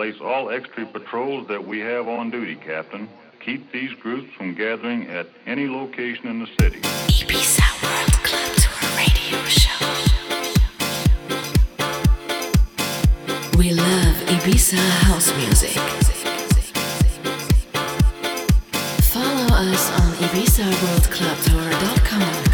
Place all extra patrols that we have on duty, Captain. Keep these groups from gathering at any location in the city. Ibiza World Club Tour Radio Show. We love Ibiza house music. Follow us on ibizaworldclubtour.com.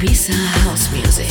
Ibiza house music.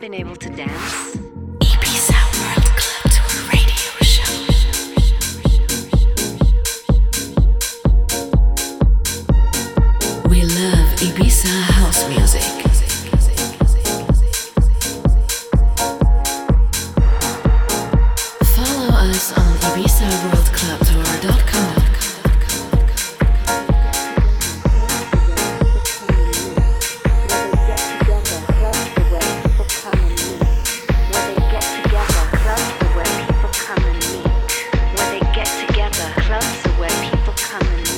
Been able to dance. Ibiza World Club Tour. music. Follow us on IbizaWorldClubTour.com. Clubs are where people come and meet.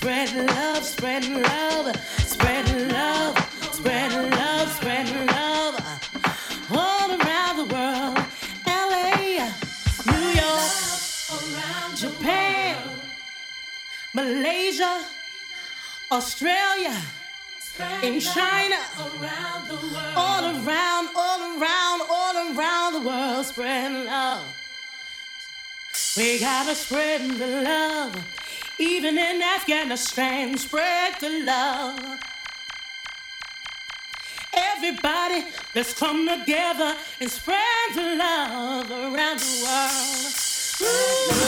Spread love, spread love, spread love, spread love, spread love. All around the world, LA, New York, Japan, Malaysia, Australia, in China, all around the world, spread love. We gotta spread the love. Even in Afghanistan, spread the love. Everybody, let's come together and spread the love around the world. Thank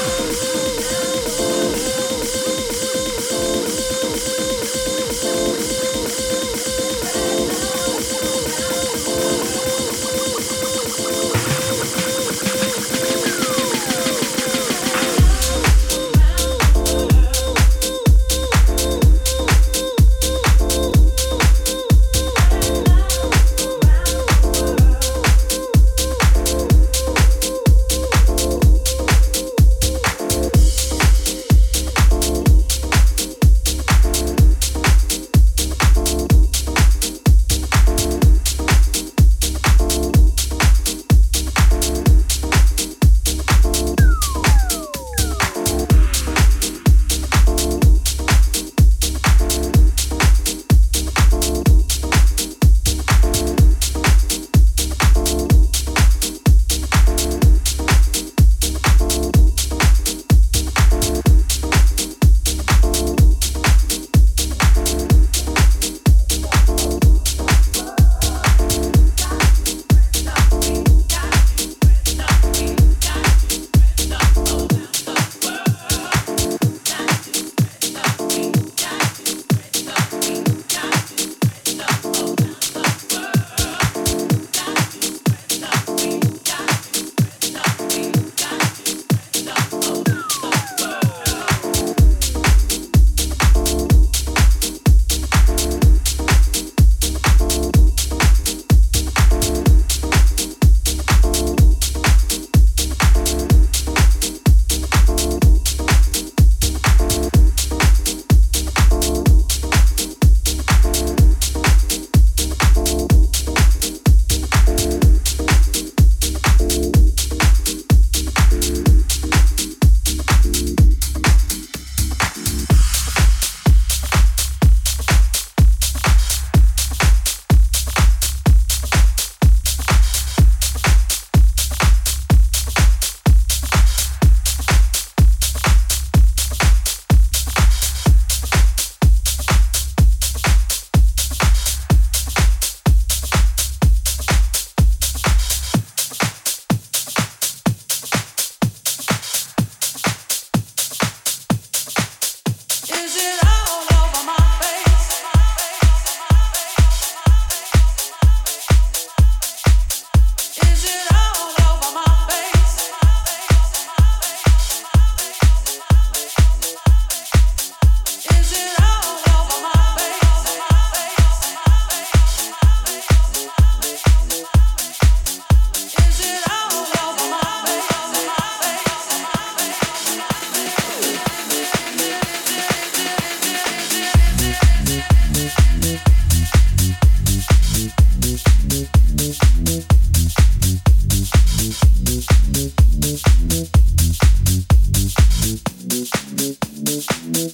you.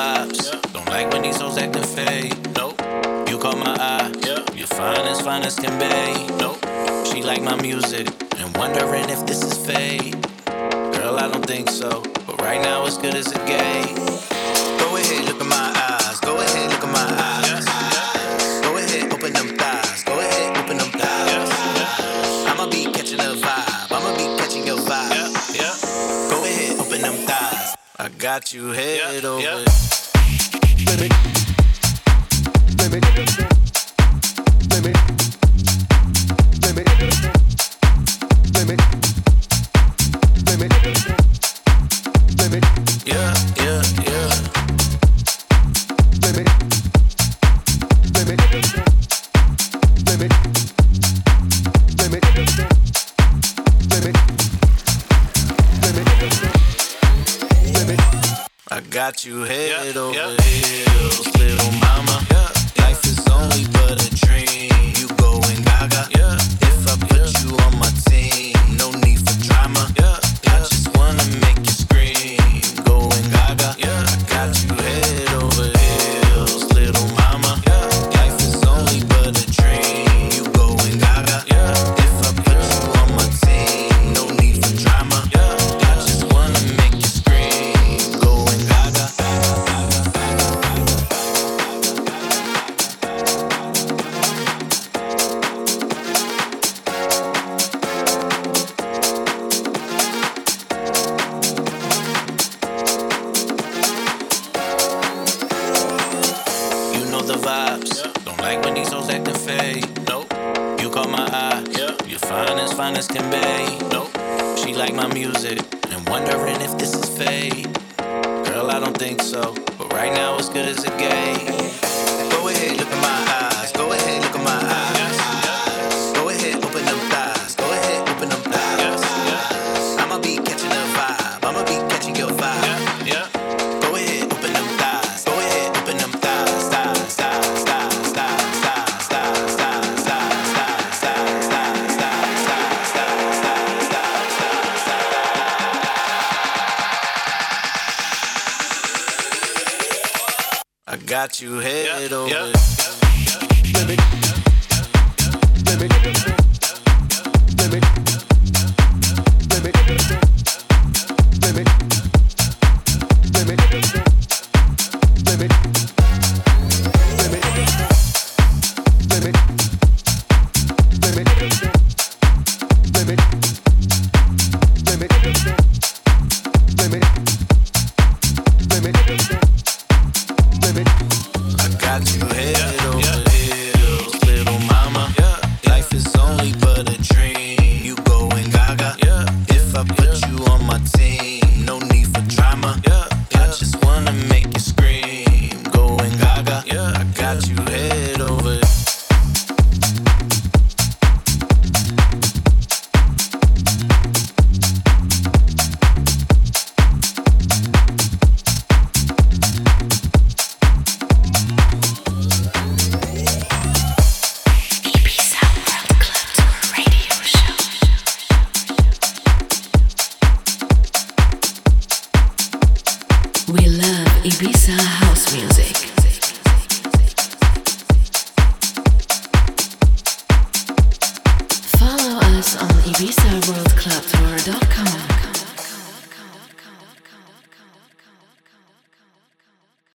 vibes. Yeah. Don't like when these hoes acting fake. Nope. You caught my eye. Yeah. You're fine as can be. Nope. She like my music and wondering if this is fake. Girl, I don't think so, but right now it's good as it gets. Go ahead, look in my eyes. Go ahead, look in my eyes. Got you head over. Yep. Got you head over heels, little mama. Life is only but a dream. You going gaga. If I put you on my team, no need for drama. I just wanna make you scream. Going gaga. I got you head over heels, little mama. Life is only but a dream. You going gaga. If I put you on my team, no need for drama. I just wanna make you scream. Going gaga. Fine as can be. Nope. She like my music and wondering if this is fake. Girl, I don't think so, but right now it's good as it gets. Go ahead, look in my eyes. Go ahead, look in my eyes. Go ahead, open them thighs. Go ahead, open them thighs. I'ma be catching a vibe. I'ma be catching your vibe. Go ahead, open them thighs. Go ahead, open them thighs. Thighs, thighs, thighs, thighs, thighs, thighs, thighs, thighs, thighs, thighs, thighs. I got you head over. Ibiza World Club Tour.com